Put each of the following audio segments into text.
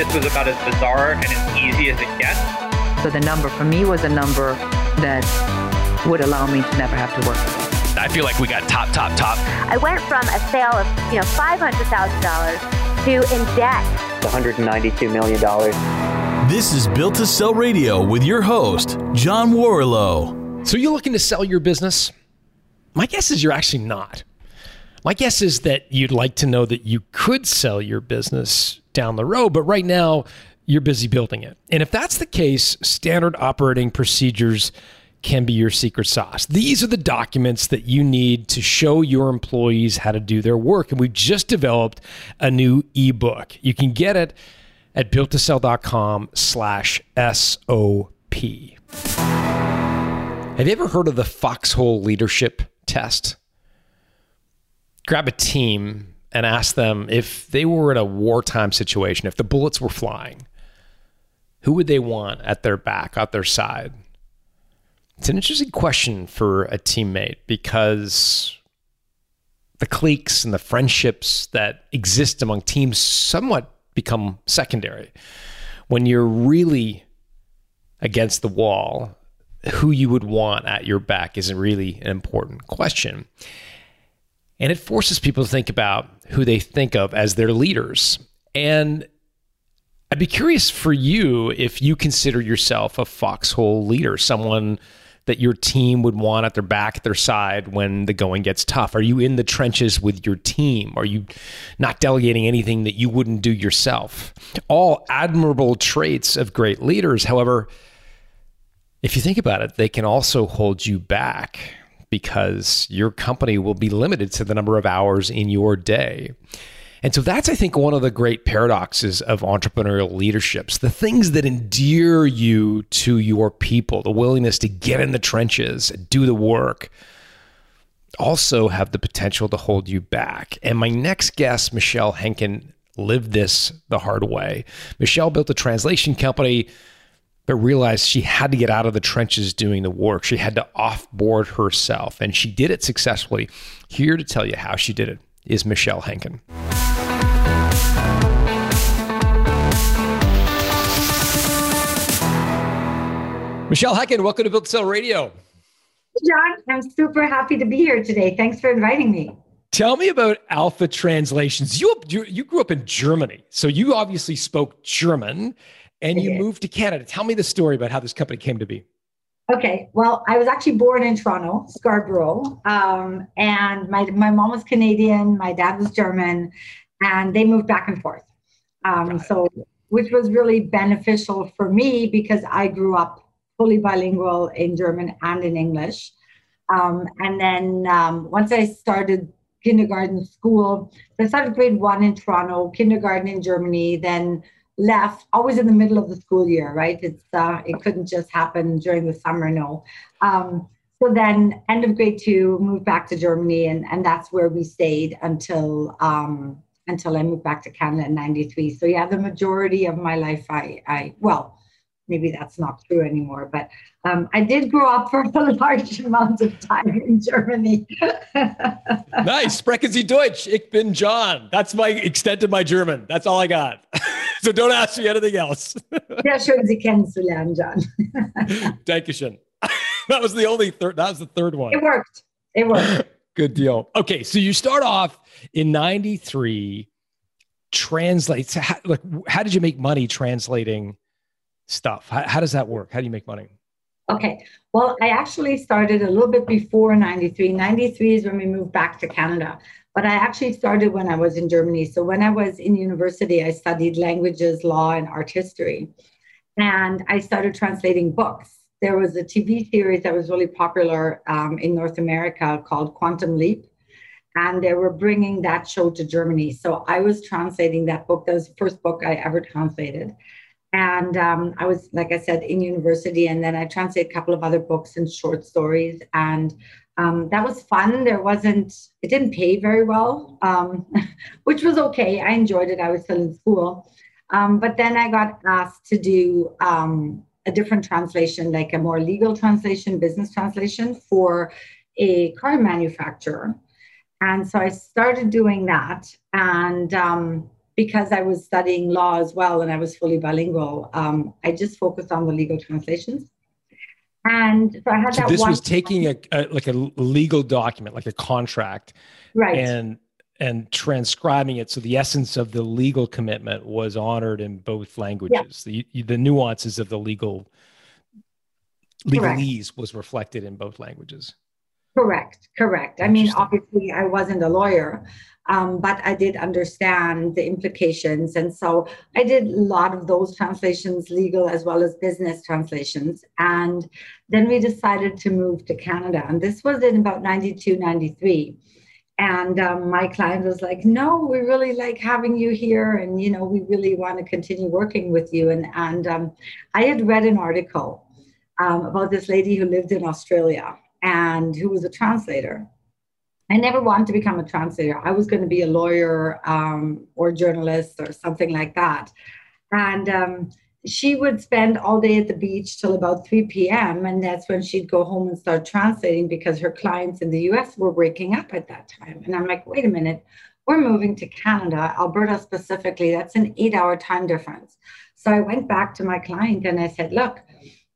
this was about as bizarre and as easy as it gets. So the number for me was a number that would allow me to never have to work again. I feel like we got top. I went from a sale of, $500,000 to in debt. $192 million. This is Built to Sell Radio with your host, John Warrillow. So you're looking to sell your business? My guess is you're actually not. My guess is that you'd like to know that you could sell your business down the road, but right now you're busy building it. And if that's the case, standard operating procedures can be your secret sauce. These are the documents that you need to show your employees how to do their work. And we've just developed a new ebook. You can get it at builttosell.com/SOP. Have you ever heard of the Foxhole Leadership Test? Grab a team and ask them if they were in a wartime situation, if the bullets were flying, who would they want at their back, at their side? It's an interesting question for a teammate because the cliques and the friendships that exist among teams somewhat become secondary. When you're really against the wall, who you would want at your back is really an important question. And it forces people to think about who they think of as their leaders. And I'd be curious for you if you consider yourself a foxhole leader, someone that your team would want at their back, at their side when the going gets tough. Are you in the trenches with your team? Are you not delegating anything that you wouldn't do yourself? All admirable traits of great leaders. However, if you think about it, they can also hold you back because your company will be limited to the number of hours in your day. And so that's, I think, one of the great paradoxes of entrepreneurial leaderships, the things that endear you to your people, the willingness to get in the trenches, do the work, also have the potential to hold you back. And my next guest, Michelle Hecken, lived this the hard way. Michelle built a translation company, but realized she had to get out of the trenches doing the work. She had to offboard herself, and she did it successfully. Here to tell you how she did it is Michelle Hecken. Michelle Hecken, welcome to Built to Sell Radio. John, I'm super happy to be here today. Thanks for inviting me. Tell me about Alpha Translations. You grew up in Germany, so you obviously spoke German, and you moved to Canada. Tell me the story about how this company came to be. Okay, well, I was actually born in Toronto, Scarborough, and my mom was Canadian, my dad was German, and they moved back and forth. So, which was really beneficial for me because I grew up fully bilingual in German and in English. And then once I started kindergarten school, so I started grade one in Toronto, kindergarten in Germany, then left always in the middle of the school year, right? It's it couldn't just happen during the summer, no. So then end of grade two, moved back to Germany, and that's where we stayed until I moved back to Canada in 93. So yeah, the majority of my life, I maybe that's not true anymore, but I did grow up for a large amount of time in Germany. Nice, sprechen Sie Deutsch, ich bin John. That's my extent of my German. That's all I got. So don't ask me anything else. Yeah, schön, Sie kennenzulernen, John. Dankeschön. That was the only third. That was the third one. It worked. Good deal. Okay, so you start off in 93. Translate. How did you make money translating stuff? How does that work? How do you make money? Okay. Well, I actually started a little bit before 93. 93 is when we moved back to Canada. But I actually started when I was in Germany. So when I was in university, I studied languages, law, and art history. And I started translating books. There was a TV series that was really popular in North America called Quantum Leap. And they were bringing that show to Germany. So I was translating that book. That was the first book I ever translated. And I was, like I said, in university. And then I translated a couple of other books and short stories. And that was fun. It didn't pay very well, which was okay. I enjoyed it. I was still in school. But then I got asked to do a different translation, like a more legal translation, business translation for a car manufacturer. And so I started doing that. And because I was studying law as well and I was fully bilingual, I just focused on the legal translations. And so I had this was taking like a legal document, like a contract, right, and transcribing it so the essence of the legal commitment was honored in both languages. Yeah. The nuances of the legalese was reflected in both languages. Correct. I mean, obviously, I wasn't a lawyer, but I did understand the implications. And so I did a lot of those translations, legal as well as business translations. And then we decided to move to Canada. And this was in about 92, 93. And my client was like, no, we really like having you here. And, you know, we really want to continue working with you. And I had read an article about this lady who lived in Australia and who was a translator. I never wanted to become a translator. I was going to be a lawyer or journalist or something like that. And she would spend all day at the beach till about 3 p.m. And that's when she'd go home and start translating because her clients in the US were waking up at that time. And I'm like, wait a minute, we're moving to Canada, Alberta specifically. That's an 8-hour time difference. So I went back to my client and I said, look,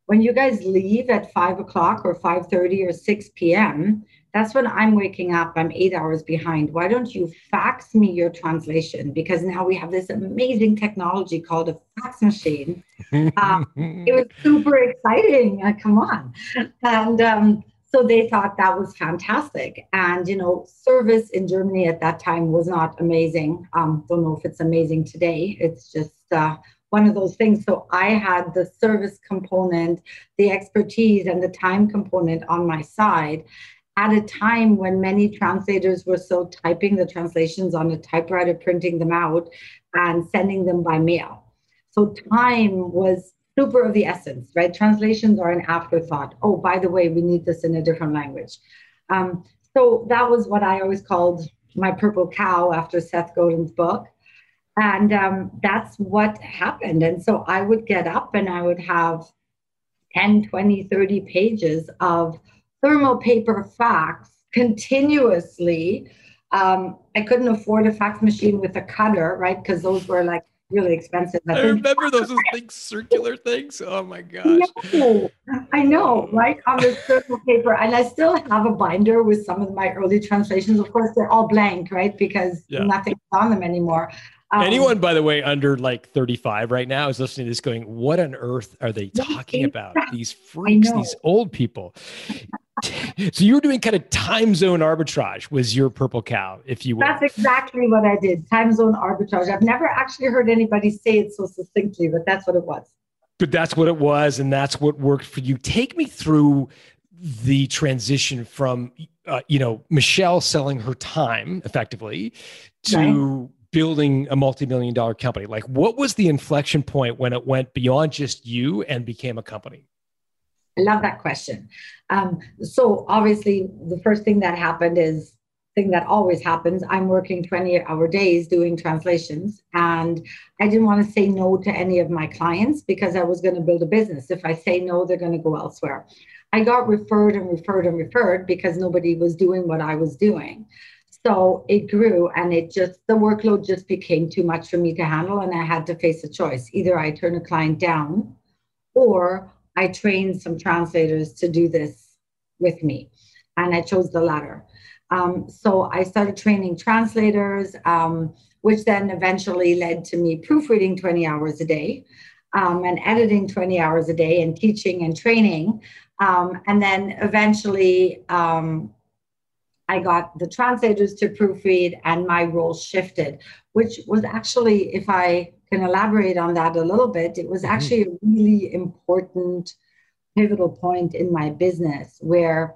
when you guys leave at 5 o'clock or 5:30 or 6 p.m., that's when I'm waking up. I'm 8 hours behind. Why don't you fax me your translation? Because now we have this amazing technology called a fax machine. It was super exciting. Come on. And so they thought that was fantastic. And, you know, service in Germany at that time was not amazing. Don't know if it's amazing today. It's just... one of those things. So I had the service component, the expertise, and the time component on my side at a time when many translators were still typing the translations on a typewriter, printing them out, and sending them by mail. So time was super of the essence, right? Translations are an afterthought. Oh, by the way, we need this in a different language. So that was what I always called my purple cow after Seth Godin's book. And that's what happened. And so I would get up and I would have 10, 20, 30 pages of thermal paper fax continuously. I couldn't afford a fax machine with a cutter, right? Because those were like really expensive. I remember those big circular things. Oh my gosh. No, I know, right? On the thermal paper. And I still have a binder with some of my early translations. Of course, they're all blank, right? Because nothing's on them anymore. Anyone, by the way, under like 35 right now is listening to this going, what on earth are they talking about? These freaks, these old people. So you were doing kind of time zone arbitrage was your purple cow, if you will. That's exactly what I did. Time zone arbitrage. I've never actually heard anybody say it so succinctly, but that's what it was. But that's what it was. And that's what worked for you. Take me through the transition from, you know, Michelle selling her time effectively to... Right. Building a multi-million dollar company. Like, what was the inflection point when it went beyond just you and became a company? I love that question. So obviously the first thing that happened is thing that always happens. I'm working 20-hour days doing translations. And I didn't want to say no to any of my clients because I was going to build a business. If I say no, they're going to go elsewhere. I got referred and referred and referred because nobody was doing what I was doing. So it grew and it just, the workload just became too much for me to handle. And I had to face a choice. Either I turn a client down or I train some translators to do this with me. And I chose the latter. So I started training translators, which then eventually led to me proofreading 20 hours a day and editing 20 hours a day and teaching and training. And then eventually, I got the translators to proofread and my role shifted, which was actually, if I can elaborate on that a little bit, it was actually a really important pivotal point in my business where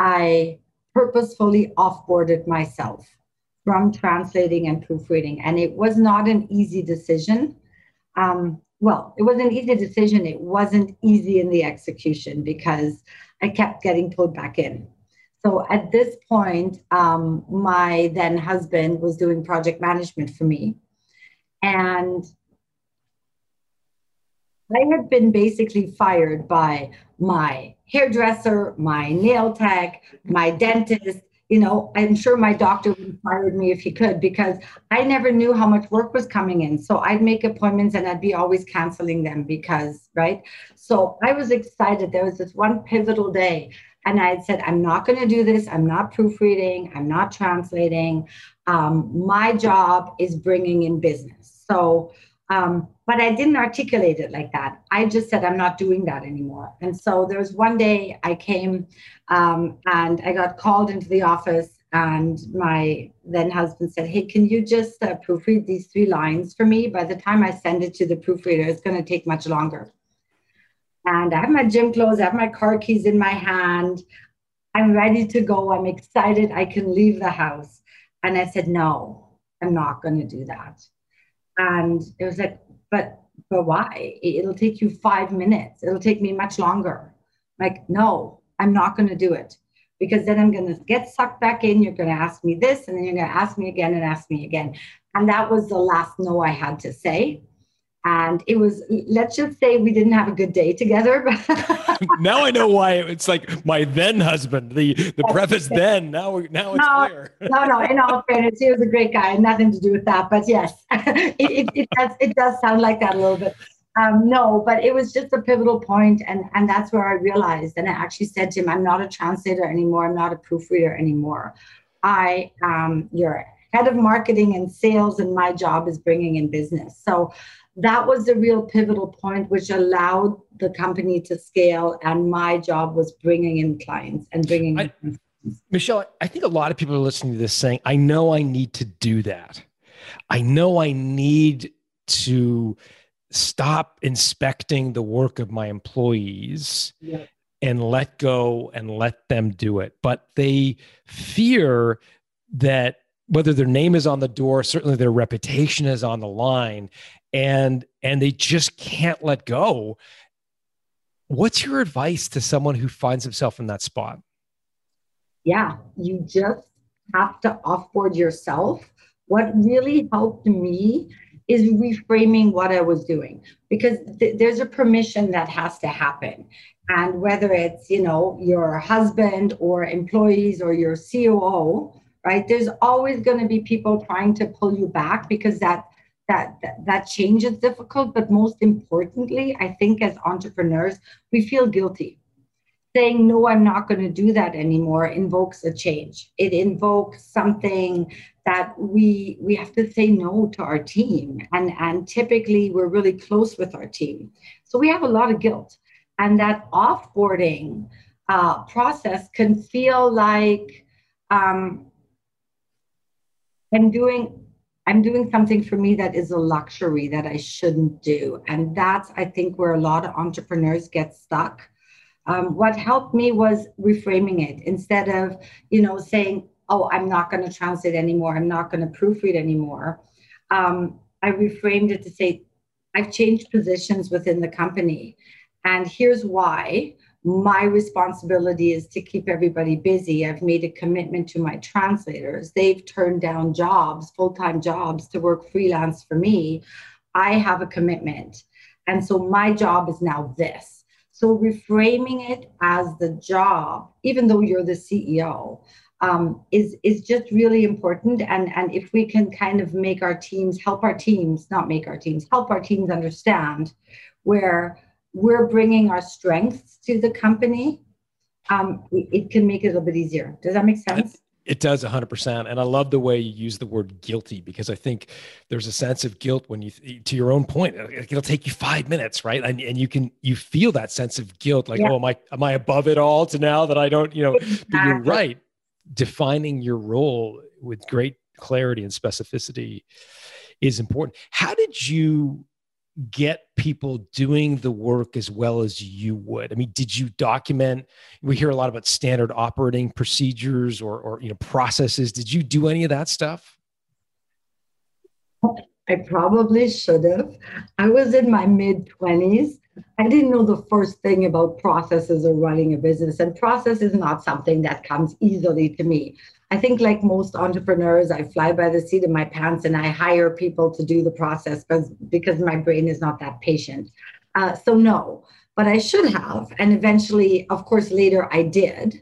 I purposefully offboarded myself from translating and proofreading. And it was not an easy decision. Well, it was an easy decision. It wasn't easy in the execution because I kept getting pulled back in. So at this point, my then husband was doing project management for me. And I had been basically fired by my hairdresser, my nail tech, my dentist, you know, I'm sure my doctor would have fired me if he could, because I never knew how much work was coming in. So I'd make appointments and I'd be always canceling them because, right? So I was excited. There was this one pivotal day and I had said, I'm not going to do this. I'm not proofreading. I'm not translating. My job is bringing in business. So, but I didn't articulate it like that. I just said, I'm not doing that anymore. And so there was one day I came and I got called into the office and my then husband said, hey, can you just proofread these 3 lines for me? By the time I send it to the proofreader, it's going to take much longer. And I have my gym clothes, I have my car keys in my hand. I'm ready to go. I'm excited. I can leave the house. And I said, no, I'm not going to do that. And it was like, but why? It'll take you 5 minutes. It'll take me much longer. Like, no, I'm not going to do it, because then I'm going to get sucked back in. You're going to ask me this, and then you're going to ask me again and ask me again. And that was the last no I had to say. And it was, let's just say we didn't have a good day together. Now I know why it's like my then husband, the preface then, now it's clear. No, in all fairness, he was a great guy, nothing to do with that, but yes, it does sound like that a little bit. No, but it was just a pivotal point, and that's where I realized, and I actually said to him, I'm not a translator anymore, I'm not a proofreader anymore. I am your head of marketing and sales, and my job is bringing in business. So that was the real pivotal point, which allowed the company to scale. And my job was bringing in clients and bringing in. Michelle, I think a lot of people are listening to this saying, I know I need to do that. I know I need to stop inspecting the work of my employees and let go and let them do it. But they fear that whether their name is on the door, certainly their reputation is on the line, and they just can't let go. What's your advice to someone who finds himself in that spot? Yeah, you just have to offboard yourself. What really helped me is reframing what I was doing, because there's a permission that has to happen. And whether it's, you know, your husband or employees or your COO, right? There's always going to be people trying to pull you back, because that change is difficult. But most importantly, I think as entrepreneurs, we feel guilty. Saying, no, I'm not going to do that anymore invokes a change. It invokes something that we have to say no to our team. And typically, we're really close with our team. So we have a lot of guilt. And that offboarding process can feel like, I'm doing something for me that is a luxury that I shouldn't do. And that's, I think, where a lot of entrepreneurs get stuck. What helped me was reframing it, instead of, you know, saying, oh, I'm not going to translate anymore. I'm not going to proofread anymore. I reframed it to say, I've changed positions within the company. And here's why. My responsibility is to keep everybody busy. I've made a commitment to my translators. They've turned down jobs, full-time jobs, to work freelance for me. I have a commitment. And so my job is now this. So reframing it as the job, even though you're the CEO, is just really important. And if we can kind of make our teams, help our teams understand where we're bringing our strengths to the company, it can make it a little bit easier. Does that make sense? It does 100%. And I love the way you use the word guilty, because I think there's a sense of guilt when you, to your own point, it'll take you 5 minutes, right? And you feel that sense of guilt, like, oh, am I above it all to now that I don't, you know, but you're right. Defining your role with great clarity and specificity is important. How did you get people doing the work as well as you would? I mean, did you document? We hear a lot about standard operating procedures or you know, processes. Did you do any of that stuff? I probably should have. I was in my mid-20s. I didn't know the first thing about processes or running a business, and process is not something that comes easily to me. I think, like most entrepreneurs, I fly by the seat of my pants and I hire people to do the process because my brain is not that patient. So no, but I should have. And eventually, of course, later I did.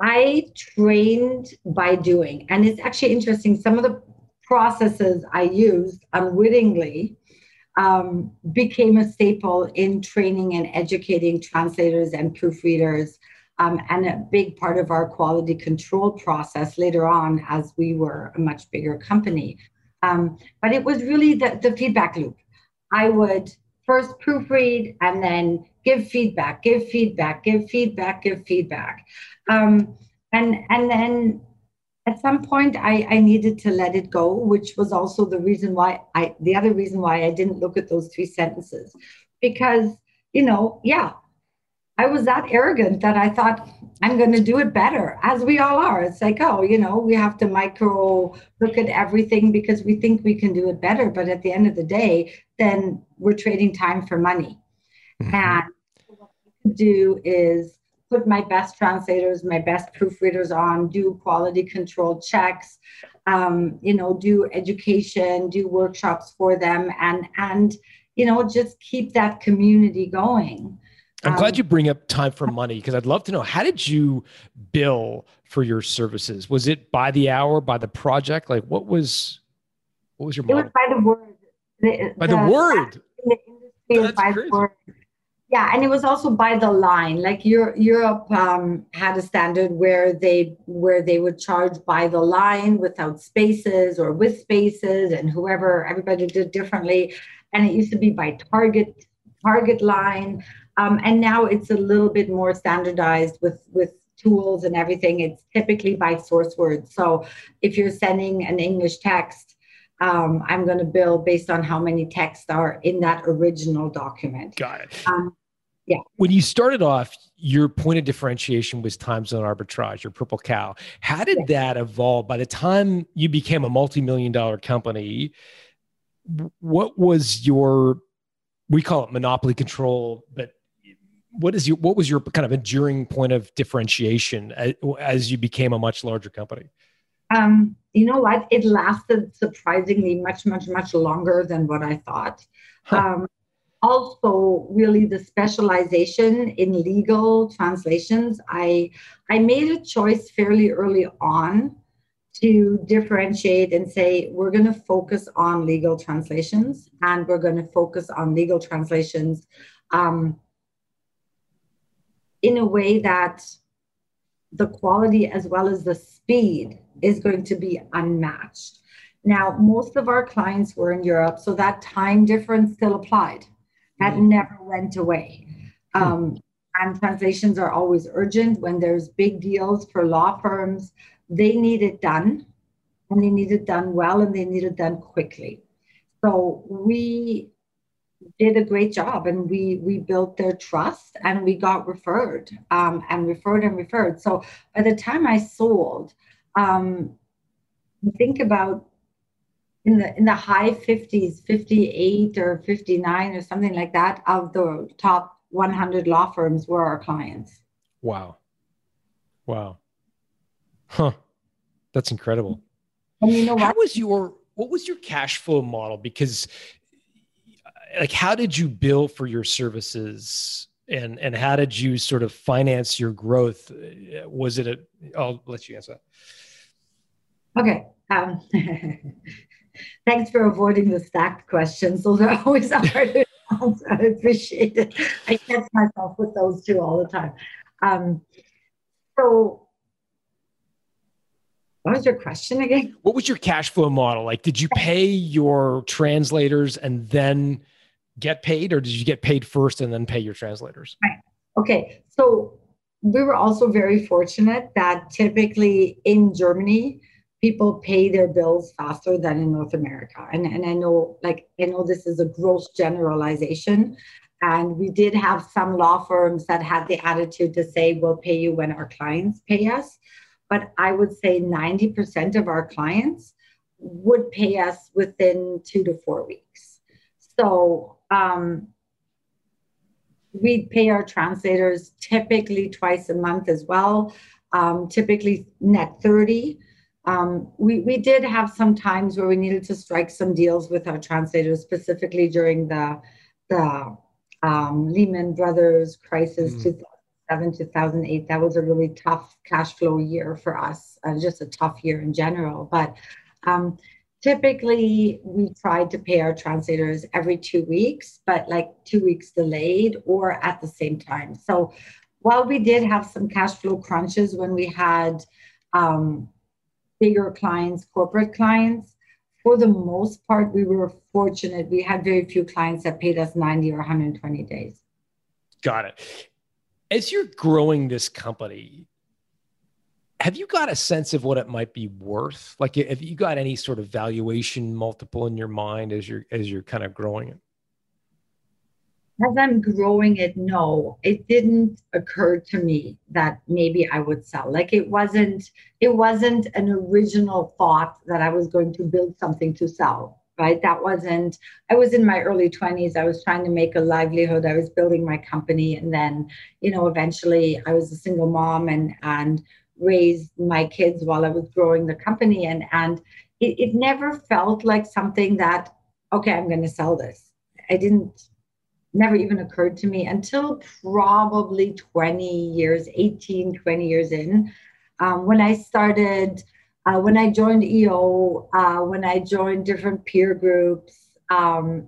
I trained by doing. And it's actually interesting. Some of the processes I used unwittingly became a staple in training and educating translators and proofreaders, and a big part of our quality control process later on as we were a much bigger company. But it was really the feedback loop. I would first proofread and then give feedback. And then at some point I needed to let it go, which was also the reason why the other reason why I didn't look at those three sentences, because, you know, yeah, I was that arrogant that I thought I'm going to do it better, as we all are. It's like, oh, you know, we have to micro look at everything because we think we can do it better. But at the end of the day, then we're trading time for money. Mm-hmm. And what I could do is put my best translators, my best proofreaders on, do quality control checks, you know, do education, do workshops for them, and you know, just keep that community going. I'm glad you bring up time for money, because I'd love to know, how did you bill for your services? Was it by the hour, by the project? Like, what was your model? It was by the word. By the word? In the industry, that's by crazy. The word. Yeah, and it was also by the line. Like Europe had a standard where they would charge by the line without spaces or with spaces, and everybody did differently. And it used to be by target line. And now it's a little bit more standardized with tools and everything. It's typically by source word. So if you're sending an English text, I'm going to bill based on how many texts are in that original document. Got it. Yeah. When you started off, your point of differentiation was time zone arbitrage, your purple cow. How did that evolve? By the time you became a multi-million-dollar company, what was your, we call it monopoly control, but what was your kind of enduring point of differentiation as you became a much larger company? You know what? It lasted surprisingly much longer than what I thought. Also, really the specialization in legal translations. I made a choice fairly early on to differentiate and say, we're going to focus on legal translations, and we're going to focus on legal translations in a way that the quality as well as the speed is going to be unmatched. Now, most of our clients were in Europe, so that time difference still applied. That never went away. And translations are always urgent. When there's big deals for law firms, they need it done, and they need it done well, and they need it done quickly. So we did a great job, and we built their trust, and we got referred and referred. So by the time I sold, think about in the high 50s, 58 or 59 or something like that of the top 100 law firms were our clients. Wow. Huh. That's incredible. And you know what? What was your cash flow model? Because, like, how did you bill for your services, and how did you sort of finance your growth? Was it I'll let you answer that. Okay. Thanks for avoiding the stacked questions. Those are always hard to answer. I appreciate it. I catch myself with those two all the time. So what was your question again? What was your cash flow model? Like, did you pay your translators and then get paid, or did you get paid first and then pay your translators? Right. Okay. So we were also very fortunate that typically in Germany, people pay their bills faster than in North America. And I know this is a gross generalization. And we did have some law firms that had the attitude to say, we'll pay you when our clients pay us. But I would say 90% of our clients would pay us within 2 to 4 weeks. So we'd pay our translators typically twice a month as well, typically net 30. We did have some times where we needed to strike some deals with our translators, specifically during the Lehman Brothers crisis, 2000. 2007, 2008, that was a really tough cash flow year for us, just a tough year in general. But typically, we tried to pay our translators every 2 weeks, but like 2 weeks delayed or at the same time. So while we did have some cash flow crunches when we had bigger clients, corporate clients, for the most part, we were fortunate. We had very few clients that paid us 90 or 120 days. Got it. As you're growing this company, have you got a sense of what it might be worth? Like, have you got any sort of valuation multiple in your mind as you're kind of growing it? As I'm growing it, no, it didn't occur to me that maybe I would sell. Like, it wasn't an original thought that I was going to build something to sell, right? I was in my early 20s. I was trying to make a livelihood. I was building my company. And then, you know, eventually I was a single mom and raised my kids while I was growing the company. And it never felt like something that, okay, I'm going to sell this. Never even occurred to me until probably 20 years, 18, 20 years in. When I started, when I joined EO, when I joined different peer groups,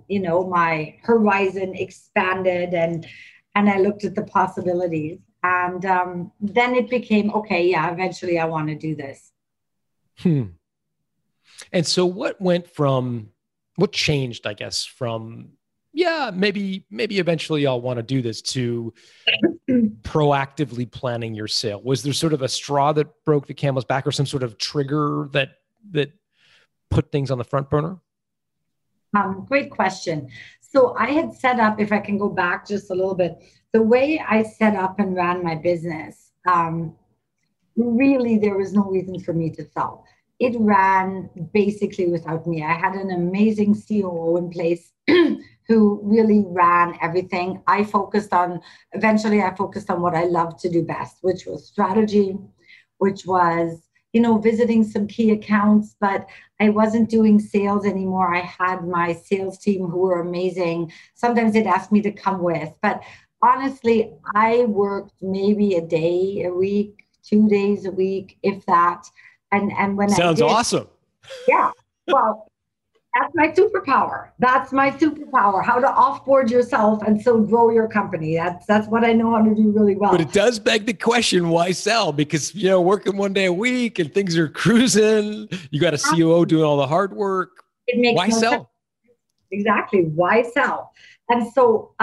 you know, my horizon expanded and I looked at the possibilities. And then it became, okay, yeah, eventually I want to do this. And so what changed, I guess, from, yeah, maybe eventually I'll want to do this, to proactively planning your sale? Was there sort of a straw that broke the camel's back, or some sort of trigger that put things on the front burner? Great question. So I had set up, if I can go back just a little bit, the way I set up and ran my business, really there was no reason for me to sell. It ran basically without me. I had an amazing COO in place who really ran everything. Eventually I focused on what I loved to do best, which was strategy, which was, you know, visiting some key accounts, but I wasn't doing sales anymore. I had my sales team who were amazing. Sometimes they'd ask me to come with, but honestly, I worked maybe a day a week, 2 days a week, if that. And when sounds I did, awesome. Yeah. Well, that's my superpower. How to offboard yourself and still grow your company. That's what I know how to do really well. But it does beg the question, why sell? Because, you know, working 1 day a week and things are cruising. You got a COO doing all the hard work. It makes why no sell? Sense. Exactly. Why sell? And so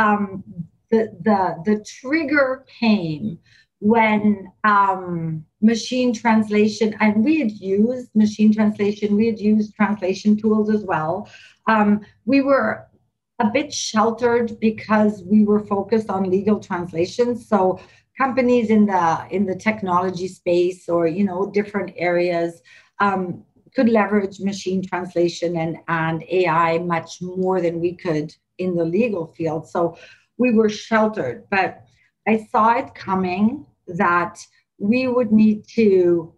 the trigger came when machine translation, and we had used translation tools as well. We were a bit sheltered because we were focused on legal translations. So companies in the technology space, or, you know, different areas, could leverage machine translation and AI much more than we could in the legal field. So we were sheltered, but I saw it coming that we would need to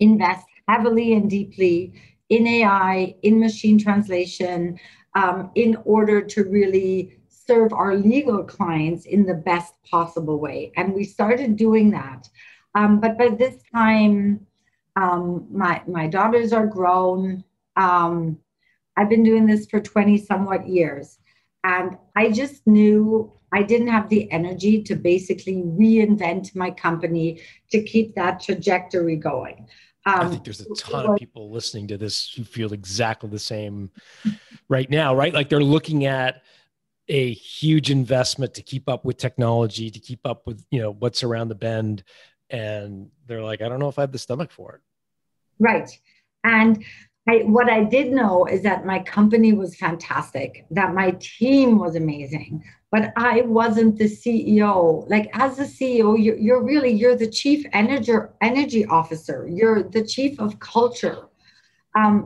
invest heavily and deeply in AI, in machine translation, in order to really serve our legal clients in the best possible way. And we started doing that. But by this time, my daughters are grown. I've been doing this for 20 somewhat years. And I just knew I didn't have the energy to basically reinvent my company to keep that trajectory going. I think there's a ton of people listening to this who feel exactly the same right now, right? Like, they're looking at a huge investment to keep up with technology, to keep up with, you know, what's around the bend. And they're like, I don't know if I have the stomach for it. Right. And what I did know is that my company was fantastic, that my team was amazing, but I wasn't the CEO. Like, as a CEO, you're the chief energy officer. You're the chief of culture.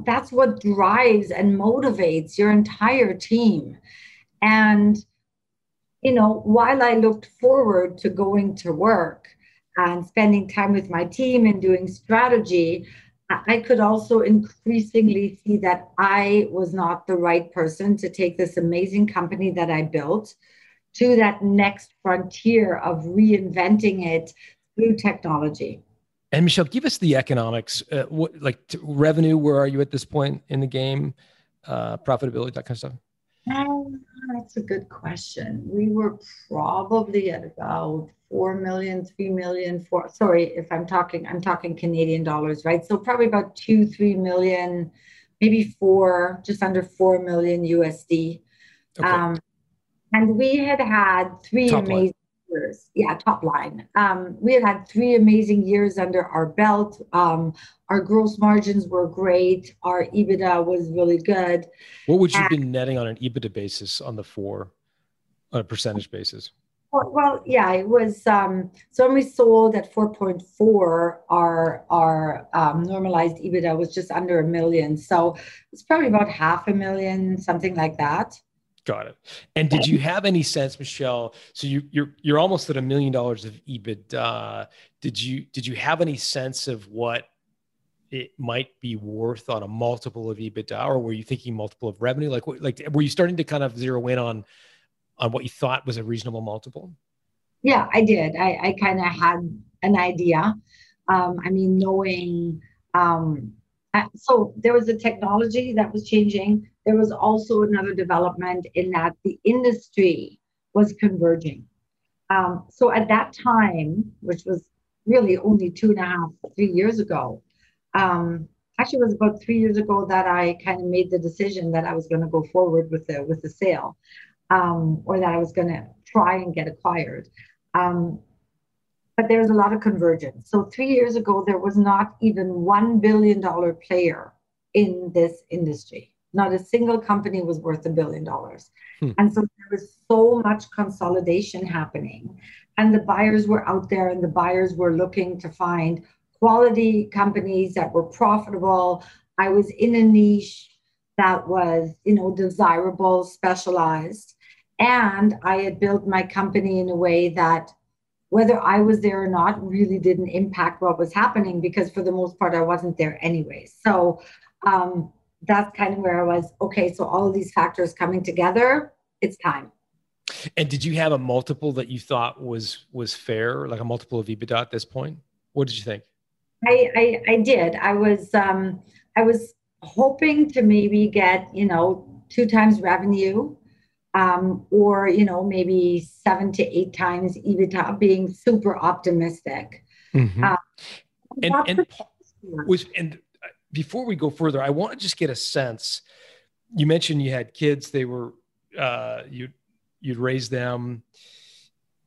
That's what drives and motivates your entire team. And, you know, while I looked forward to going to work and spending time with my team and doing strategy, I could also increasingly see that I was not the right person to take this amazing company that I built to that next frontier of reinventing it through technology. And Michelle, give us the economics, revenue. Where are you at this point in the game? Profitability, that kind of stuff. That's a good question. We were probably at about 4 million, 3 million, sorry, if I'm talking Canadian dollars, right? So probably about 2, 3 million, maybe 4, just under 4 million USD. Okay. And we had three amazing years. Yeah, top line. We had 3 amazing years under our belt. Our gross margins were great. Our EBITDA was really good. What would you be netting on an EBITDA basis on a percentage basis? Well, yeah, it was, so when we sold at 4.4, our normalized EBITDA was just under $1 million. So it's probably about $500,000, something like that. Got it. And did you have any sense, Michelle? So you're almost at $1 million of EBITDA. Did you have any sense of what it might be worth on a multiple of EBITDA, or were you thinking multiple of revenue? Like were you starting to kind of zero in on what you thought was a reasonable multiple? Yeah, I did. I kind of had an idea. Knowing. So there was a technology that was changing. There was also another development in that the industry was converging. So at that time, which was really only 2.5, 3 years ago, actually it was about 3 years ago that I kind of made the decision that I was going to go forward with the sale, or that I was going to try and get acquired. But there's a lot of convergence. So 3 years ago, there was not even $1 billion player in this industry. Not a single company was worth $1 billion. And so there was so much consolidation happening. And the buyers were out there, and the buyers were looking to find quality companies that were profitable. I was in a niche that was, desirable, specialized. And I had built my company in a way that, whether I was there or not, really didn't impact what was happening, because for the most part, I wasn't there anyway. So that's kind of where I was. Okay, so all of these factors coming together, it's time. And did you have a multiple that you thought was fair, like a multiple of EBITDA at this point? What did you think? I did. I was hoping to maybe get, 2 times revenue. Maybe 7 to 8 times EBITDA, being super optimistic. Mm-hmm. And before we go further, I want to just get a sense. You mentioned you had kids; they were you'd raised them.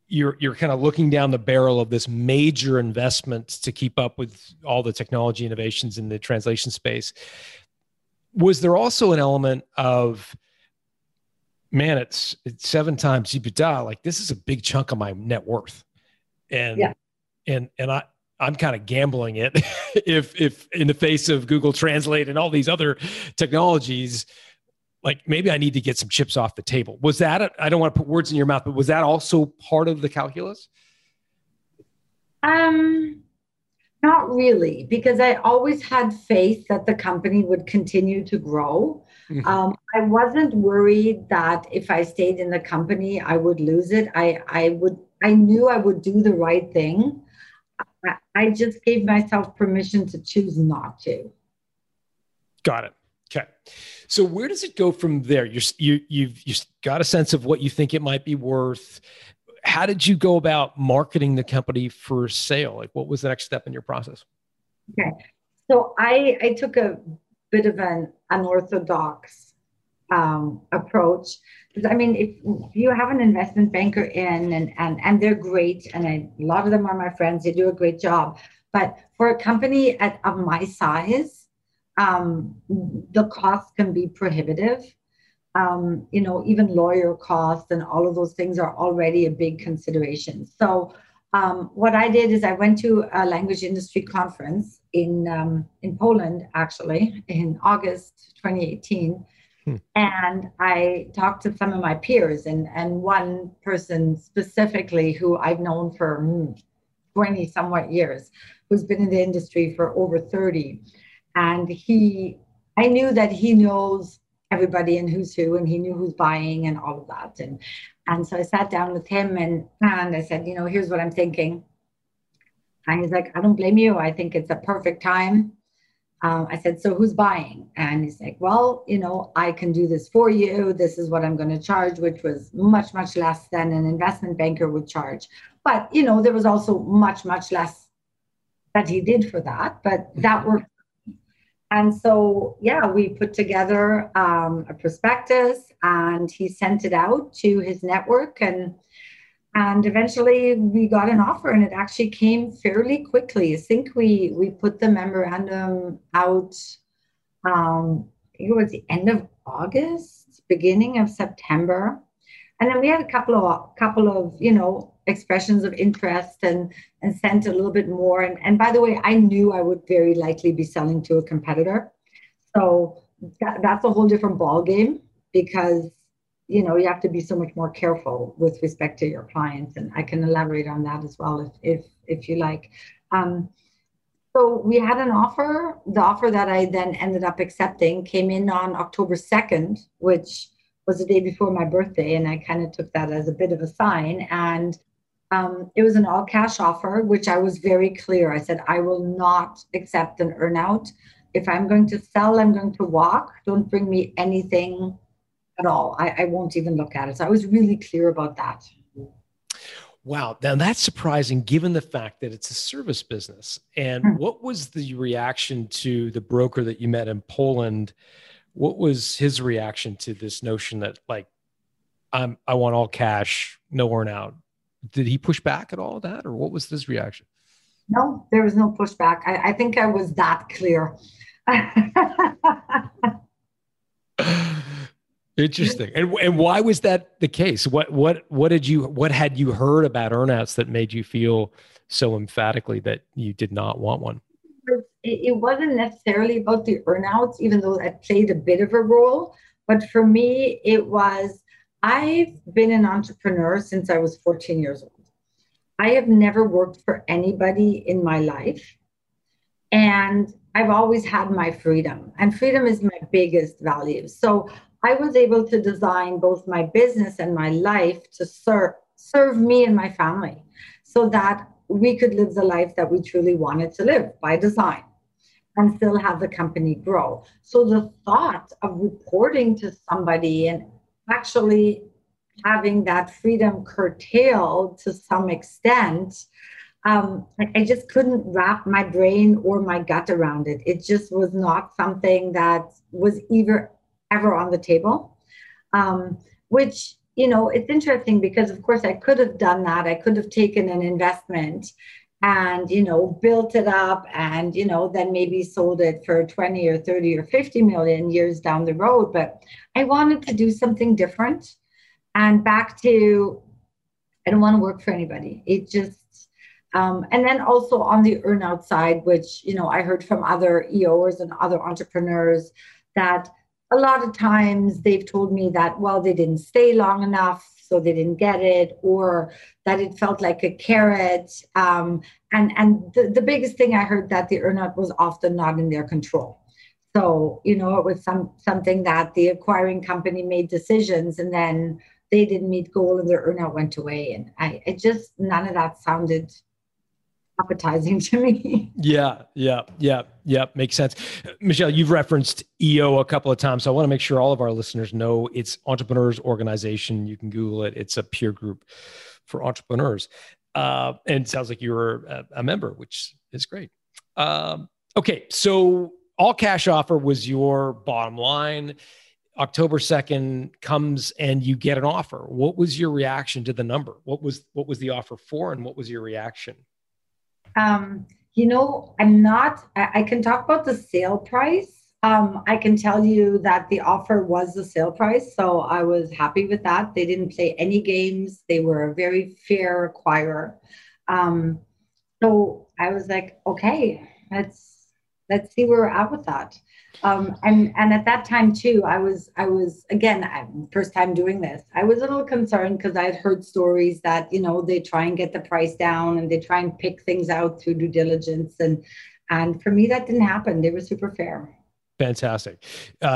You're kind of looking down the barrel of this major investment to keep up with all the technology innovations in the translation space. Was there also an element of, man, it's 7 times EBITDA. Like, this is a big chunk of my net worth, and I'm kind of gambling it. if in the face of Google Translate and all these other technologies, like maybe I need to get some chips off the table. Was that? I don't want to put words in your mouth, but was that also part of the calculus? Not really, because I always had faith that the company would continue to grow. Mm-hmm. I wasn't worried that if I stayed in the company, I would lose it. I knew I would do the right thing. I just gave myself permission to choose not to. Got it. Okay. So where does it go from there? You've got a sense of what you think it might be worth. How did you go about marketing the company for sale? Like, what was the next step in your process? Okay. So I took a bit of an unorthodox approach. I mean, if you have an investment banker in and they're great, and a lot of them are my friends, they do a great job. But for a company of my size, the cost can be prohibitive. Even lawyer costs and all of those things are already a big consideration. So what I did is I went to a language industry conference in Poland, actually, in August 2018. And I talked to some of my peers, and one person specifically who I've known for 20 somewhat years, who's been in the industry for over 30. And I knew that he knows everybody and who's who, and he knew who's buying and all of that. And so I sat down with him and I said, you know, here's what I'm thinking. And he's like, I don't blame you. I think it's a perfect time. I said, so who's buying? And he's like, well, you know, I can do this for you. This is what I'm going to charge, which was much, much less than an investment banker would charge. But, you know, there was also much, much less that he did for that. But that worked. And so, yeah, we put together a prospectus and he sent it out to his network. And eventually we got an offer, and it actually came fairly quickly. I think we put the memorandum out, I think it was the end of August, beginning of September. And then we had a couple of, you know, expressions of interest and sent a little bit more. And by the way, I knew I would very likely be selling to a competitor. So that's a whole different ball game, because you know, you have to be so much more careful with respect to your clients. And I can elaborate on that as well if you like. So we had an offer. The offer that I then ended up accepting came in on October 2nd, which was the day before my birthday. And I kind of took that as a bit of a sign. And it was an all cash offer, which I was very clear. I said, I will not accept an earnout. If I'm going to sell, I'm going to walk. Don't bring me anything at all. I won't even look at it. So I was really clear about that. Wow. Now that's surprising, given the fact that it's a service business. And What was the reaction to the broker that you met in Poland? What was his reaction to this notion that, like, I want all cash, no earn out? Did he push back at all of that? Or what was his reaction? No, there was no pushback. I think I was that clear. Interesting. And why was that the case? What had you heard about earnouts that made you feel so emphatically that you did not want one? It wasn't necessarily about the earnouts, even though that played a bit of a role. But for me, it was, I've been an entrepreneur since I was 14 years old. I have never worked for anybody in my life. And I've always had my freedom. And freedom is my biggest value. So I was able to design both my business and my life to serve me and my family, so that we could live the life that we truly wanted to live by design and still have the company grow. So the thought of reporting to somebody and actually having that freedom curtailed to some extent, I just couldn't wrap my brain or my gut around it. It just was not something that was ever on the table, which, you know, it's interesting because, of course, I could have done that. I could have taken an investment and, you know, built it up and, you know, then maybe sold it for 20 or 30 or 50 million years down the road. But I wanted to do something different. And back to, I don't want to work for anybody. It just, and then also on the earnout side, which, you know, I heard from other EOers and other entrepreneurs that a lot of times they've told me that, well, they didn't stay long enough, so they didn't get it, or that it felt like a carrot. And the biggest thing I heard, that the earnout was often not in their control. So, you know, it was something that the acquiring company made decisions and then they didn't meet goal and their earnout went away. And I just, none of that sounded appetizing to me. Yeah. Makes sense. Michelle, you've referenced EO a couple of times, so I want to make sure all of our listeners know it's Entrepreneurs Organization. You can Google it. It's a peer group for entrepreneurs. And it sounds like you're a member, which is great. Okay. So all cash offer was your bottom line. October 2nd comes and you get an offer. What was your reaction to the number? What was the offer for, and what was your reaction? You know, I can talk about the sale price. I can tell you that the offer was the sale price. So I was happy with that. They didn't play any games. They were a very fair acquirer. So I was like, okay, let's see where we're at with that. And at that time too, I was, again, first time doing this, I was a little concerned because I had heard stories that, you know, they try and get the price down and they try and pick things out through due diligence. And for me, that didn't happen. They were super fair. Fantastic. So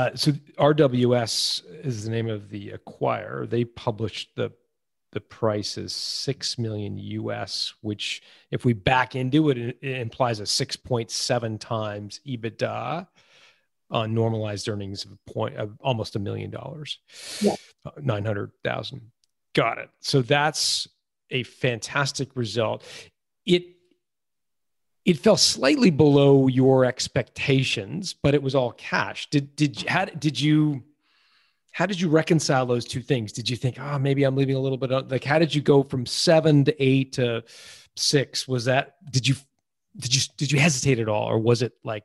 RWS is the name of the acquirer. They published the price is $6 million US, which if we back into it, it implies a 6.7 times EBITDA on normalized earnings of almost $1 million, yeah. 900,000. Got it. So that's a fantastic result. It fell slightly below your expectations, but it was all cash. How did you reconcile those two things? Did you think, oh, maybe I'm leaving a little bit out? Like, how did you go from 7 to 8 to 6? Was that, did you hesitate at all? Or was it like?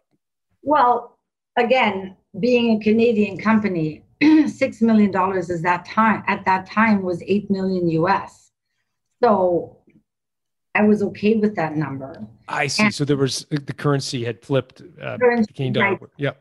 Well, again, being a Canadian company, $6 million is at that time was $8 million US. So I was okay with that number. I see. And so there was, the currency had flipped. Right. Yeah.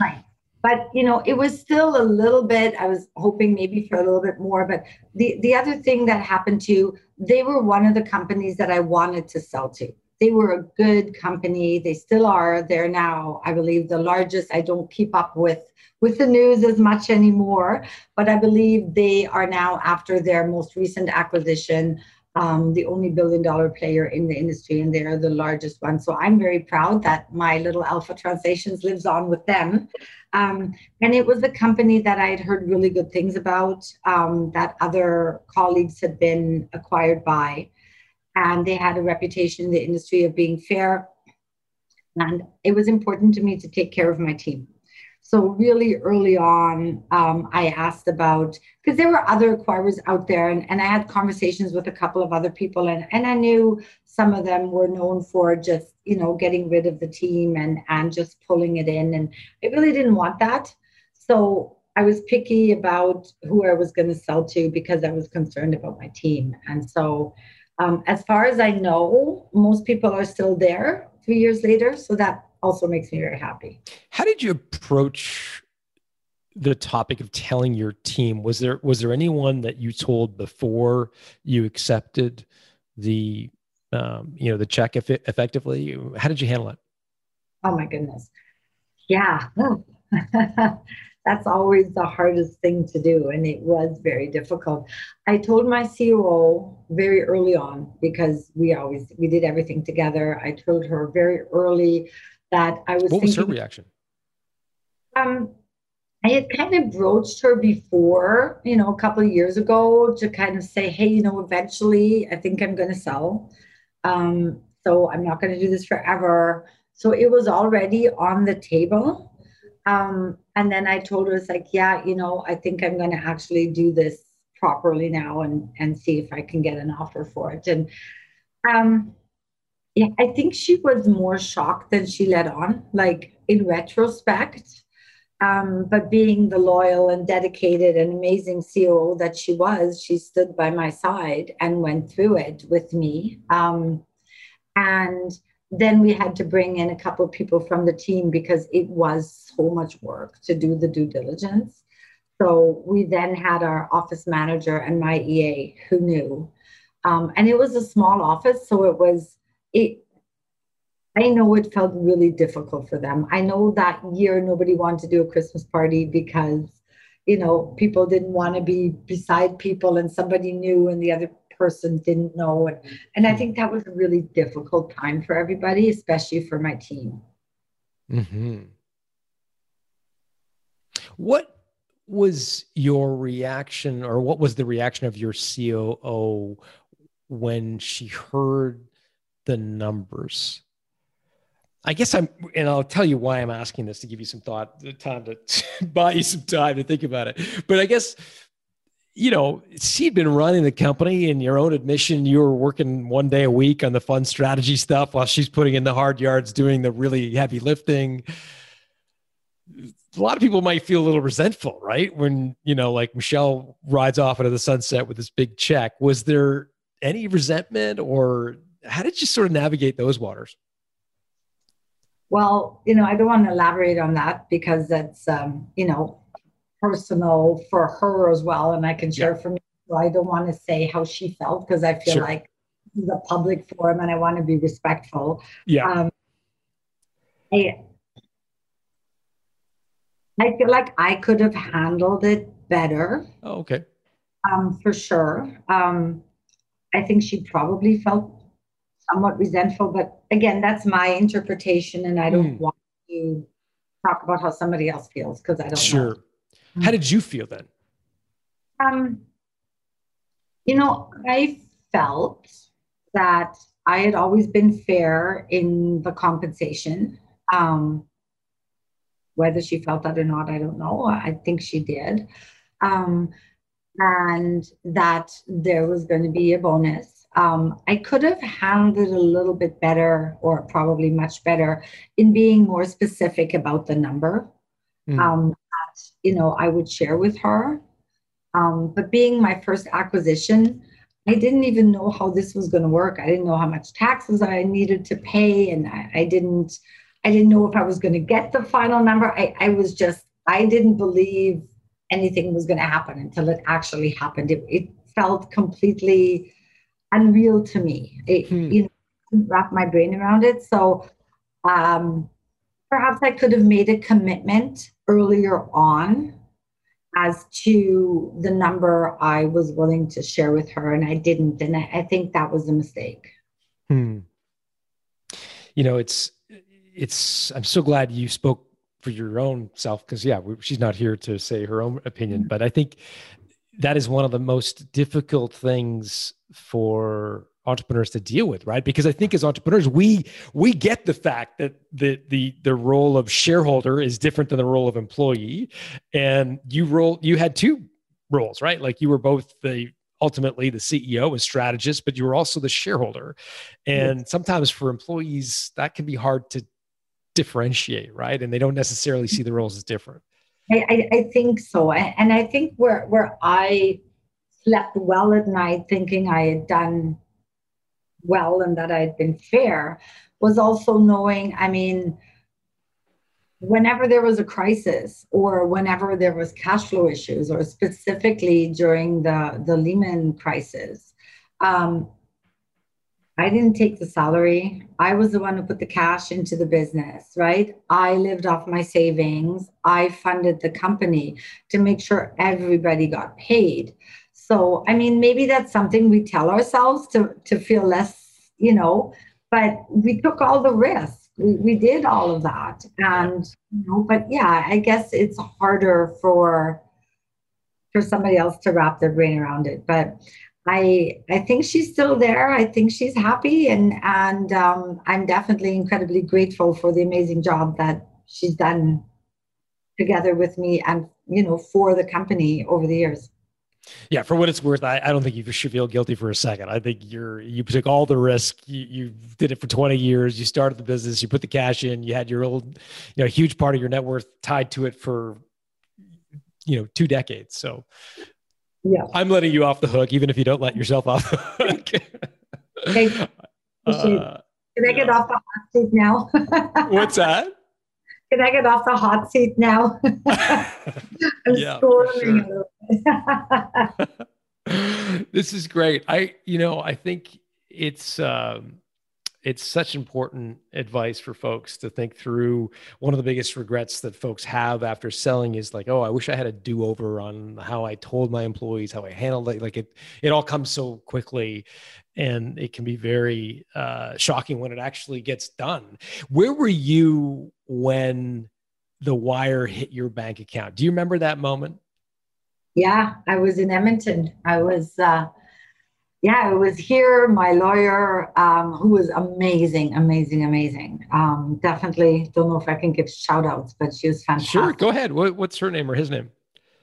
Right. But, you know, it was still a little bit, I was hoping maybe for a little bit more, but the other thing that happened too, they were one of the companies that I wanted to sell to. They were a good company. They still are. They're now, I believe, the largest. I don't keep up with the news as much anymore, but I believe they are now, after their most recent acquisition, the only billion-dollar player in the industry, and they are the largest one. So I'm very proud that my little Alpha Translations lives on with them. And it was a company that I'd heard really good things about, that other colleagues had been acquired by. And they had a reputation in the industry of being fair. And it was important to me to take care of my team. So really early on, I asked about, because there were other acquirers out there, and I had conversations with a couple of other people, and I knew some of them were known for just, you know, getting rid of the team and just pulling it in. And I really didn't want that. So I was picky about who I was going to sell to because I was concerned about my team. And so as far as I know, most people are still there 3 years later. So that also makes me very happy. How did you approach the topic of telling your team? Was there anyone that you told before you accepted the you know, the check effectively? How did you handle it? Oh my goodness, yeah, that's always the hardest thing to do, and it was very difficult. I told my COO very early on because we did everything together. I told her very early. That I was thinking. What was her reaction? I had kind of broached her before, you know, a couple of years ago to kind of say, hey, you know, eventually I think I'm going to sell. So I'm not going to do this forever. So it was already on the table. And then I told her, it's like, yeah, you know, I think I'm going to actually do this properly now and see if I can get an offer for it. And, yeah, I think she was more shocked than she let on, like in retrospect, but being the loyal and dedicated and amazing COO that she was, she stood by my side and went through it with me. And then we had to bring in a couple of people from the team because it was so much work to do the due diligence. So we then had our office manager and my EA who knew, and it was a small office. So it was, I know it felt really difficult for them. I know that year nobody wanted to do a Christmas party because, you know, people didn't want to be beside people and somebody knew and the other person didn't know. And I think that was a really difficult time for everybody, especially for my team. Mm-hmm. What was your reaction, or what was the reaction of your COO when she heard the numbers? I guess and I'll tell you why I'm asking this, to give you some thought, time to buy you some time to think about it. But I guess, you know, she'd been running the company, in your own admission, you were working one day a week on the fun strategy stuff while she's putting in the hard yards, doing the really heavy lifting. A lot of people might feel a little resentful, right? When, you know, like Michelle rides off into the sunset with this big check. Was there any resentment, or how did you sort of navigate those waters? Well, you know, I don't want to elaborate on that because that's, you know, personal for her as well. And I can share from, so I don't want to say how she felt because I feel like this is a public forum and I want to be respectful. Yeah. I feel like I could have handled it better. Oh, okay. For sure. I think she probably felt somewhat resentful, but again, that's my interpretation, and I don't want to talk about how somebody else feels, because I don't know. How did you feel then? You know, I felt that I had always been fair in the compensation. Whether she felt that or not, I don't know. I think she did. And that there was going to be a bonus. I could have handled it a little bit better, or probably much better, in being more specific about the number that, you know, I would share with her. But being my first acquisition, I didn't even know how this was going to work. I didn't know how much taxes I needed to pay, and I didn't know if I was going to get the final number. I didn't believe anything was going to happen until it actually happened. It felt completely unreal to me. You know, I couldn't wrap my brain around it. So perhaps I could have made a commitment earlier on as to the number I was willing to share with her, and I didn't. And I think that was a mistake. You know, I'm so glad you spoke for your own self, because she's not here to say her own opinion, but I think that is one of the most difficult things for entrepreneurs to deal with, right? Because I think as entrepreneurs, we get the fact that the role of shareholder is different than the role of employee, and you had two roles, right? Like you were both ultimately the CEO and strategist, but you were also the shareholder, and sometimes for employees that can be hard to differentiate, right? And they don't necessarily see the roles as different. I think so. And I think where I slept well at night thinking I had done well and that I had been fair was also knowing, I mean, whenever there was a crisis or whenever there was cash flow issues, or specifically during the Lehman crisis, I didn't take the salary. I was the one who put the cash into the business, right? I lived off my savings. I funded the company to make sure everybody got paid. So, I mean, maybe that's something we tell ourselves to feel less, you know, but we took all the risk. We did all of that. And, you know, but yeah, I guess it's harder for somebody else to wrap their brain around it. But I think she's still there. I think she's happy, and I'm definitely incredibly grateful for the amazing job that she's done together with me and, you know, for the company over the years. Yeah, for what it's worth, I don't think you should feel guilty for a second. I think you took all the risk. You did it for 20 years. You started the business. You put the cash in. You had your old, you know, huge part of your net worth tied to it for, you know, 2 decades. So. Yeah, I'm letting you off the hook, even if you don't let yourself off the hook. Can I get off the hot seat now? What's that? Can I get off the hot seat now? I'm scrolling. Sure. This is great. I think it's such important advice for folks to think through. One of the biggest regrets that folks have after selling is like, oh, I wish I had a do-over on how I told my employees, how I handled it. Like it all comes so quickly, and it can be very shocking when it actually gets done. Where were you when the wire hit your bank account? Do you remember that moment? Yeah, I was in Edmonton. I was here. My lawyer, who was amazing. Definitely don't know if I can give shout outs, but she was fantastic. Sure, go ahead. What's her name or his name?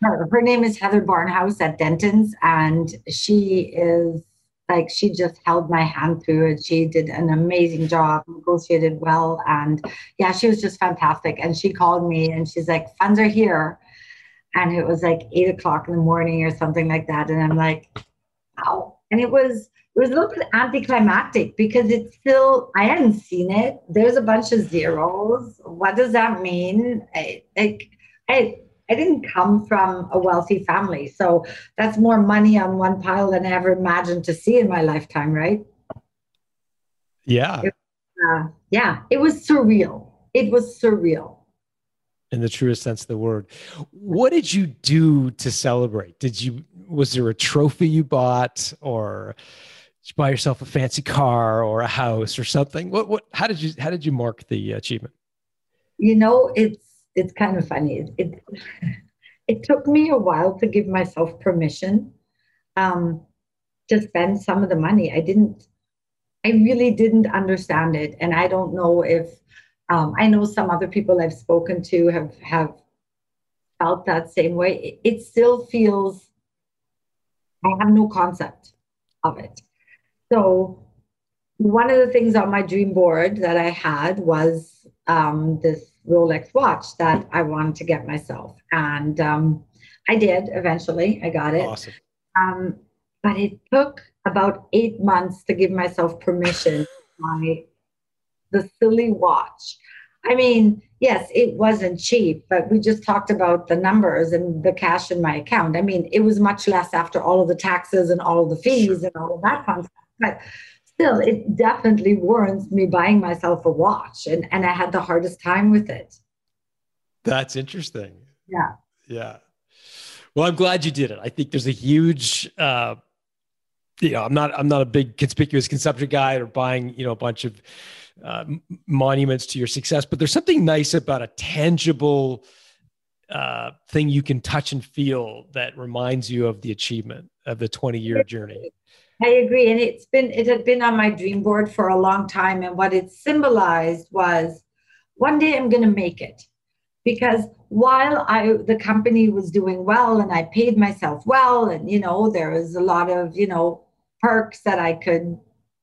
Her name is Heather Barnhouse at Dentons, and she is like, she just held my hand through it. She did an amazing job, negotiated well, and yeah, she was just fantastic. And she called me and she's like, funds are here. And it was like 8 o'clock in the morning or something like that. And I'm like, wow. And it was a little bit anticlimactic because it's still, I hadn't seen it. There's a bunch of zeros. What does that mean? I didn't come from a wealthy family. So that's more money on one pile than I ever imagined to see in my lifetime, right? Yeah. It was surreal. in the truest sense of the word. What did you do to celebrate? Was there a trophy you bought, or did you buy yourself a fancy car or a house or something? How did you mark the achievement? You know, it's kind of funny. It took me a while to give myself permission to spend some of the money. I really didn't understand it. And I don't know if, I know some other people I've spoken to have felt that same way. It still feels, I have no concept of it. So one of the things on my dream board that I had was this Rolex watch that I wanted to get myself. And I did eventually, I got it. Awesome. But it took about 8 months to give myself permission by the silly watch. I mean, yes, it wasn't cheap, but we just talked about the numbers and the cash in my account. I mean, it was much less after all of the taxes and all of the fees and all of that fun stuff. But still, it definitely warrants me buying myself a watch. And I had the hardest time with it. That's interesting. Yeah. Yeah. Well, I'm glad you did it. I think there's a huge, I'm not a big conspicuous consumption guy or buying, a bunch of monuments to your success, but there's something nice about a tangible thing you can touch and feel that reminds you of the achievement of the 20-year journey. I agree. And it had been on my dream board for a long time. And what it symbolized was, one day I'm going to make it. Because while the company was doing well and I paid myself well, and, there was a lot of, perks that I could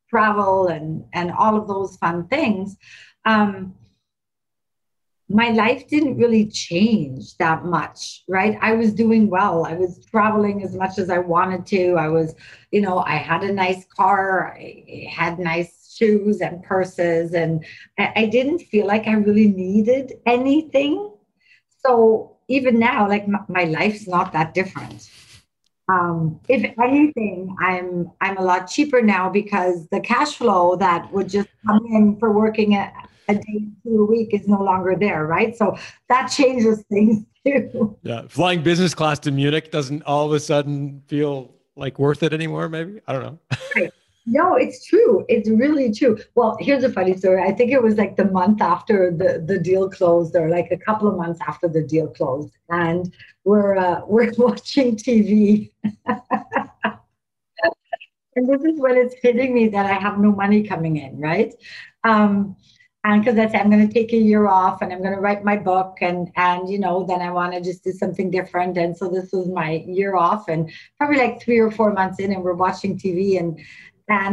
travel and all of those fun things, my life didn't really change that much, right? I was doing well. I was traveling as much as I wanted to. I was, I had a nice car. I had nice shoes and purses, and I didn't feel like I really needed anything. So even now, like my life's not that different. If anything, I'm a lot cheaper now, because the cash flow that would just come in for working a day to a week is no longer there, right? So that changes things too. Yeah, flying business class to Munich doesn't all of a sudden feel like worth it anymore, maybe? I don't know. Right. No, it's true. It's really true. Well, here's a funny story. I think it was like the month after the deal closed, or like a couple of months after the deal closed. And we're watching TV. And this is when it's hitting me that I have no money coming in, right? And because I said, I'm going to take a year off and I'm going to write my book. And then I want to just do something different. And so this was my year off, and probably like 3 or 4 months in, and we're watching TV, and my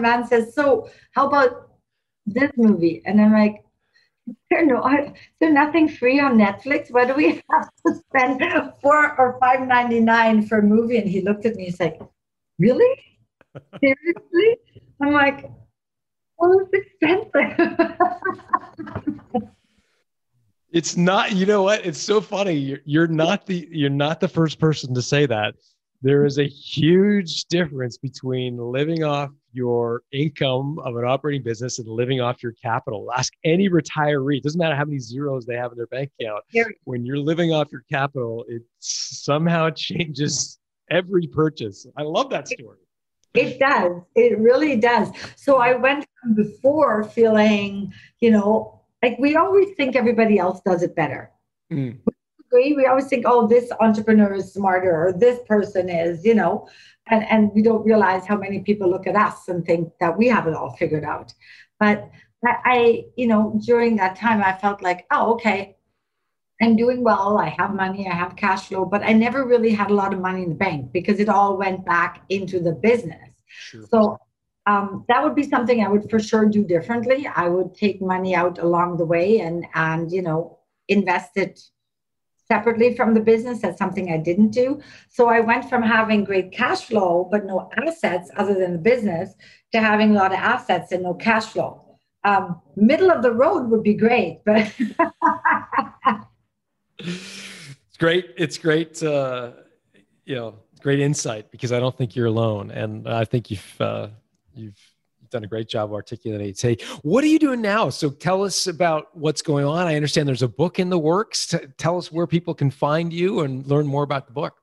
man says, "So how about this movie?" And I'm like, "There's nothing free on Netflix. Why do we have to spend $4 or $5.99 for a movie?" And he looked at me. He's like, "Really? Seriously?" I'm like, "Well, it's expensive." It's not. You know what? It's so funny. You're not the first person to say that. There is a huge difference between living off your income of an operating business and living off your capital. Ask any retiree. It doesn't matter how many zeros they have in their bank account. Yeah. When you're living off your capital, it somehow changes every purchase. I love that story. It does. It really does. So I went from before feeling, like we always think everybody else does it better. Mm. We always think, oh, this entrepreneur is smarter, or this person is, and we don't realize how many people look at us and think that we have it all figured out. But I, during that time, I felt like, oh, okay, I'm doing well. I have money, I have cash flow, but I never really had a lot of money in the bank, because it all went back into the business. Sure. So that would be something I would for sure do differently. I would take money out along the way and invest it separately from the business. That's something I didn't do. So I went from having great cash flow, but no assets other than the business, to having a lot of assets and no cash flow. Middle of the road would be great, but it's great. It's great. Great insight, because I don't think you're alone. And I think you've done a great job articulating. Hey, what are you doing now? So tell us about what's going on. I understand there's a book in the works. Tell us where people can find you and learn more about the book.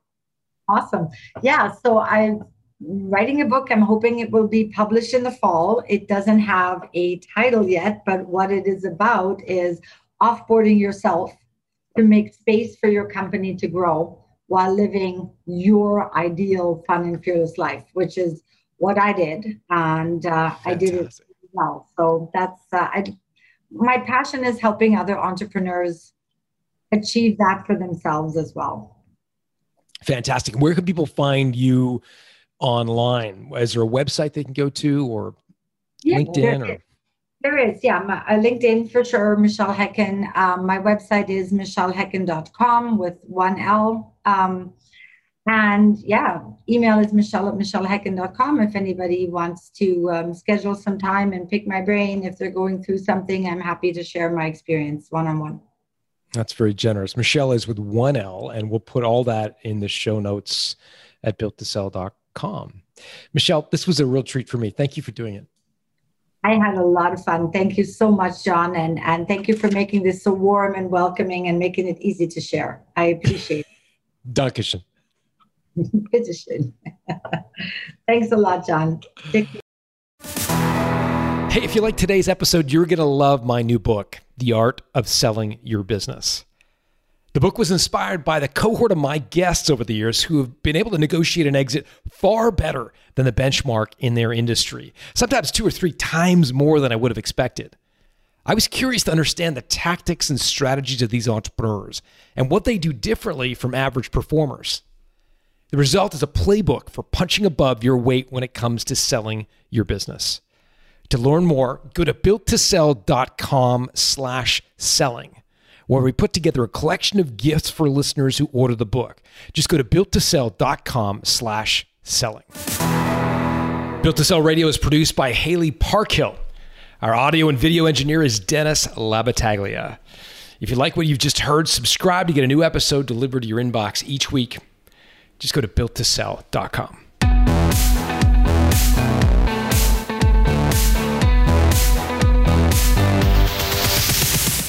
Awesome. Yeah. So I'm writing a book. I'm hoping it will be published in the fall. It doesn't have a title yet, but what it is about is offboarding yourself to make space for your company to grow while living your ideal fun and fearless life, which is what I did. And I did it well. So that's, my passion is helping other entrepreneurs achieve that for themselves as well. Fantastic. Where can people find you online? Is there a website they can go to, or LinkedIn? There is, yeah. LinkedIn for sure, Michelle Hecken. My website is michellehecken.com with one L. And yeah, email is michelle@michellehecken.com if anybody wants to schedule some time and pick my brain. If they're going through something, I'm happy to share my experience one-on-one. That's very generous. Michelle is with one L, and we'll put all that in the show notes at builttosell.com. Michelle, this was a real treat for me. Thank you for doing it. I had a lot of fun. Thank you so much, John. And thank you for making this so warm and welcoming and making it easy to share. I appreciate it. Dankeschön. Bitteschön. Thanks a lot, John. Hey, if you like today's episode, you're going to love my new book, The Art of Selling Your Business. The book was inspired by the cohort of my guests over the years who have been able to negotiate an exit far better than the benchmark in their industry, sometimes 2 or 3 times more than I would have expected. I was curious to understand the tactics and strategies of these entrepreneurs and what they do differently from average performers. The result is a playbook for punching above your weight when it comes to selling your business. To learn more, go to builttosell.com/selling. where we put together a collection of gifts for listeners who order the book. Just go to builttosell.com/selling. Built to Sell Radio is produced by Haley Parkhill. Our audio and video engineer is Dennis Labataglia. If you like what you've just heard, subscribe to get a new episode delivered to your inbox each week. Just go to builttosell.com.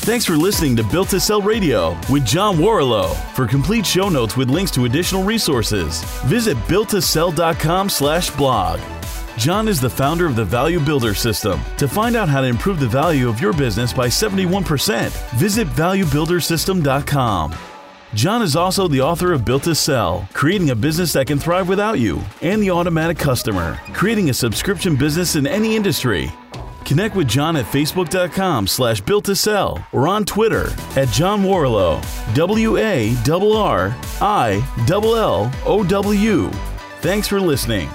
Thanks for listening to Built to Sell Radio with John Warrillow. For complete show notes with links to additional resources, visit builttosell.com/blog. John is the founder of the Value Builder System. To find out how to improve the value of your business by 71%, visit valuebuildersystem.com. John is also the author of Built to Sell, Creating a Business That Can Thrive Without You, and The Automatic Customer, Creating a Subscription Business in Any Industry. Connect with John at facebook.com/builttosell or on Twitter at John Warrillow, WARRILLOW. Thanks for listening.